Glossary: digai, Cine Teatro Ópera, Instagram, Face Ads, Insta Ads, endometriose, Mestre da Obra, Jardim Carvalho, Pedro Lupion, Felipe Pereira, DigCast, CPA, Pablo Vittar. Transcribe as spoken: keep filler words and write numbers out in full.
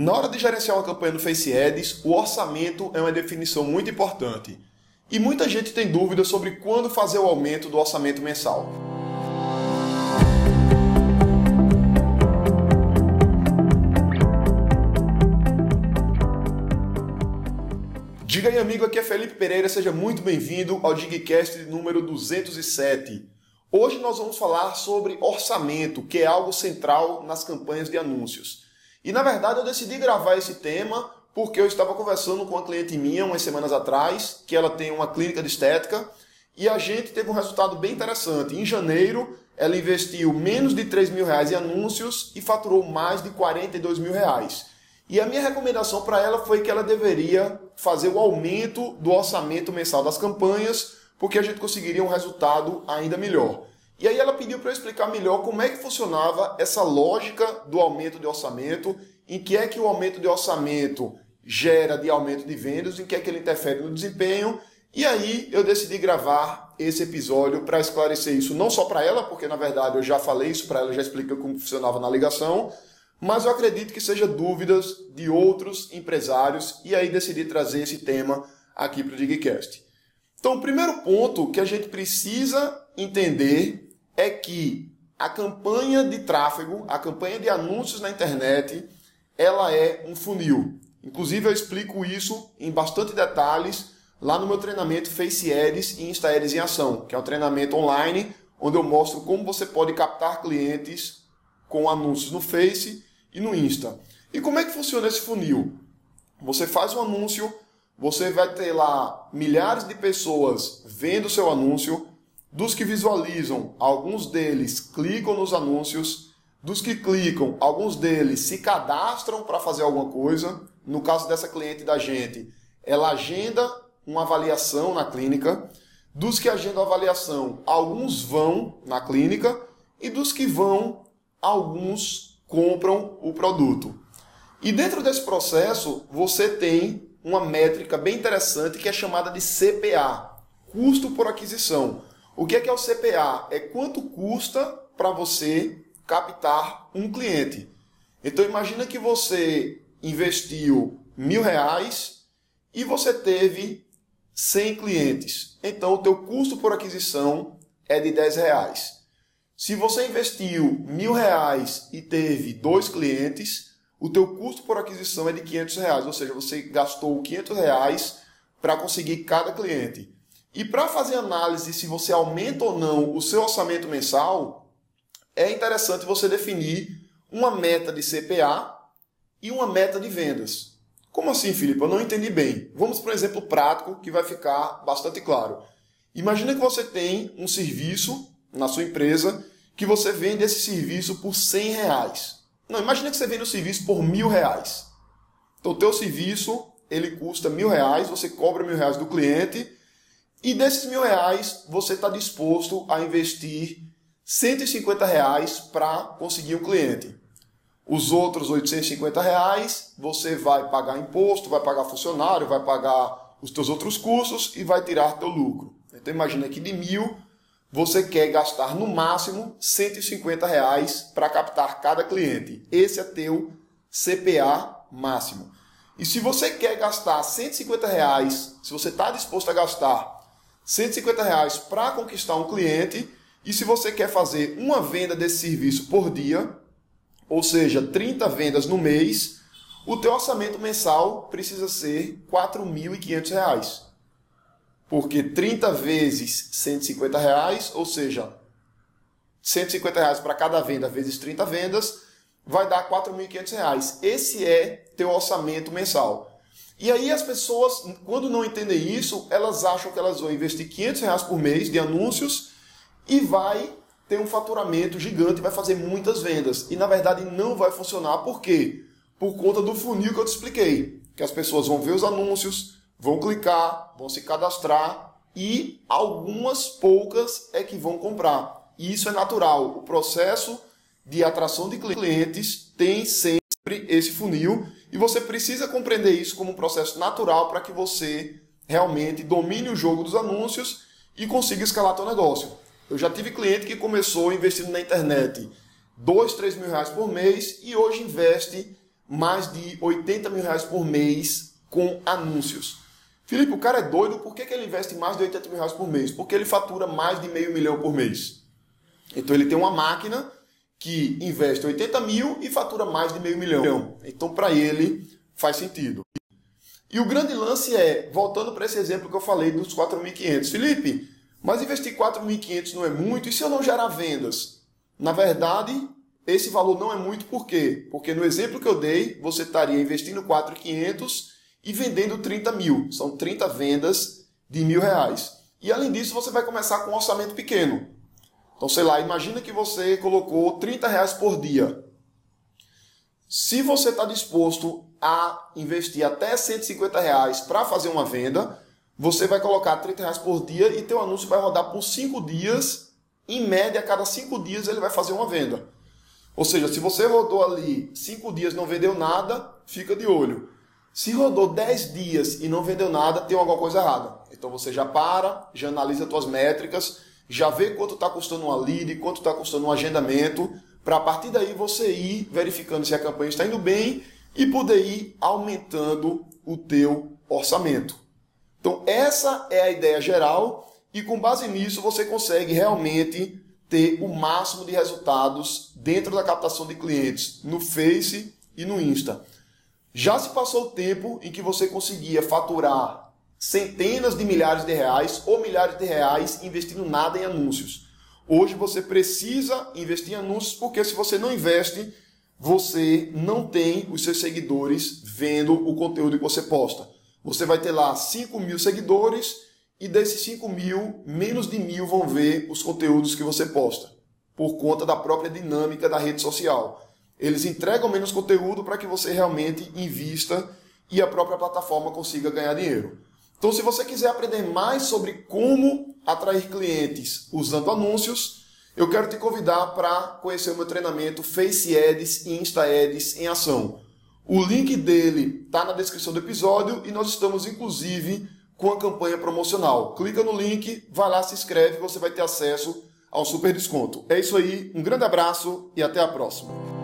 Na hora de gerenciar uma campanha no Face Ads, o orçamento é uma definição muito importante. E muita gente tem dúvidas sobre quando fazer o aumento do orçamento mensal. Diga aí, amigo, aqui é Felipe Pereira, seja muito bem-vindo ao DigCast número duzentos e sete. Hoje nós vamos falar sobre orçamento, que é algo central nas campanhas de anúncios. E na verdade eu decidi gravar esse tema porque eu estava conversando com uma cliente minha umas semanas atrás, que ela tem uma clínica de estética, e a gente teve um resultado bem interessante. Em janeiro ela investiu menos de três mil reais em anúncios e faturou mais de quarenta e dois mil reais. E a minha recomendação para ela foi que ela deveria fazer o aumento do orçamento mensal das campanhas, porque a gente conseguiria um resultado ainda melhor. E aí ela pediu para eu explicar melhor como é que funcionava essa lógica do aumento de orçamento, em que é que o aumento de orçamento gera de aumento de vendas, em que é que ele interfere no desempenho. E aí eu decidi gravar esse episódio para esclarecer isso, não só para ela, porque na verdade eu já falei isso para ela, já expliquei como funcionava na ligação, mas eu acredito que seja dúvidas de outros empresários, e aí decidi trazer esse tema aqui para o DigCast. Então, o primeiro ponto que a gente precisa entender é que a campanha de tráfego, a campanha de anúncios na internet, ela é um funil. Inclusive, eu explico isso em bastante detalhes lá no meu treinamento Face Ads e Insta Ads em Ação, que é um treinamento online onde eu mostro como você pode captar clientes com anúncios no Face e no Insta. E como é que funciona esse funil? Você faz um anúncio, você vai ter lá milhares de pessoas vendo o seu anúncio, dos que visualizam, alguns deles clicam nos anúncios, dos que clicam, alguns deles se cadastram para fazer alguma coisa. No caso dessa cliente da gente, ela agenda uma avaliação na clínica, dos que agendam a avaliação, alguns vão na clínica, e dos que vão, alguns compram o produto. E dentro desse processo, você tem uma métrica bem interessante que é chamada de C P A, custo por aquisição. O que é que é o C P A? É quanto custa para você captar um cliente. Então imagina que você investiu mil reais e você teve cem clientes. Então o teu custo por aquisição é de dez reais. Se você investiu mil reais e teve dois clientes, o teu custo por aquisição é de quinhentos reais, ou seja, você gastou quinhentos reais para conseguir cada cliente. E para fazer análise se você aumenta ou não o seu orçamento mensal, é interessante você definir uma meta de C P A e uma meta de vendas. Como assim, Felipe? Eu não entendi bem. Vamos para um exemplo prático que vai ficar bastante claro. Imagina que você tem um serviço na sua empresa, que você vende esse serviço por cem reais. Não, imagina que você vende o serviço por mil reais. Então, o teu serviço, ele custa mil reais, você cobra mil reais do cliente, e desses mil reais, você está disposto a investir cento e cinquenta reais para conseguir um cliente. Os outros oitocentos e cinquenta reais, você vai pagar imposto, vai pagar funcionário, vai pagar os teus outros custos e vai tirar teu lucro. Então, imagina que de mil, você quer gastar no máximo cento e cinquenta reais para captar cada cliente. Esse é teu C P A máximo. E se você quer gastar cento e cinquenta reais, se você está disposto a gastar cento e cinquenta reais para conquistar um cliente, e se você quer fazer uma venda desse serviço por dia, ou seja, trinta vendas no mês, o teu orçamento mensal precisa ser quatro mil e quinhentos reais. Porque trinta vezes cento e cinquenta reais, ou seja, cento e cinquenta reais para cada venda vezes trinta vendas, vai dar quatro mil e quinhentos reais. Esse é teu orçamento mensal. E aí as pessoas, quando não entendem isso, elas acham que elas vão investir quinhentos reais por mês de anúncios e vai ter um faturamento gigante, vai fazer muitas vendas. E na verdade não vai funcionar. Por quê? Por conta do funil que eu te expliquei. Que as pessoas vão ver os anúncios, vão clicar, vão se cadastrar e algumas poucas é que vão comprar. E isso é natural. O processo de atração de clientes tem sempre esse funil e você precisa compreender isso como um processo natural para que você realmente domine o jogo dos anúncios e consiga escalar seu negócio. Eu já tive cliente que começou investindo na internet dois, três mil reais por mês e hoje investe mais de oitenta mil reais por mês com anúncios. Felipe, o cara é doido, por que, que ele investe mais de oitenta mil reais por mês? Porque ele fatura mais de meio milhão por mês. Então ele tem uma máquina que investe oitenta mil e fatura mais de meio milhão. Então para ele faz sentido. E o grande lance é, voltando para esse exemplo que eu falei dos quatro mil e quinhentos. Felipe, mas investir quatro mil e quinhentos não é muito? E se eu não gerar vendas? Na verdade, esse valor não é muito por quê? Porque no exemplo que eu dei, você estaria investindo quatro mil e quinhentos e vendendo trinta mil. São trinta vendas de mil reais. E além disso, você vai começar com um orçamento pequeno. Então, sei lá, imagina que você colocou trinta reais por dia. Se você está disposto a investir até cento e cinquenta reais para fazer uma venda, você vai colocar trinta reais por dia e teu anúncio vai rodar por cinco dias. Em média, a cada cinco dias ele vai fazer uma venda. Ou seja, se você rodou ali cinco dias e não vendeu nada, fica de olho. Se rodou dez dias e não vendeu nada, tem alguma coisa errada. Então você já para, já analisa suas métricas, já vê quanto está custando uma lead, quanto está custando um agendamento, para a partir daí você ir verificando se a campanha está indo bem e poder ir aumentando o teu orçamento. Então essa é a ideia geral e com base nisso você consegue realmente ter o máximo de resultados dentro da captação de clientes no Face e no Insta. Já se passou o tempo em que você conseguia faturar centenas de milhares de reais ou milhares de reais investindo nada em anúncios. Hoje você precisa investir em anúncios porque se você não investe, você não tem os seus seguidores vendo o conteúdo que você posta. Você vai ter lá cinco mil seguidores e desses cinco mil, menos de mil vão ver os conteúdos que você posta por conta da própria dinâmica da rede social. Eles entregam menos conteúdo para que você realmente invista e a própria plataforma consiga ganhar dinheiro. Então, se você quiser aprender mais sobre como atrair clientes usando anúncios, eu quero te convidar para conhecer o meu treinamento Face Ads e Insta Ads em ação. O link dele está na descrição do episódio e nós estamos, inclusive, com a campanha promocional. Clica no link, vai lá, se inscreve, você vai ter acesso ao super desconto. É isso aí, um grande abraço e até a próxima.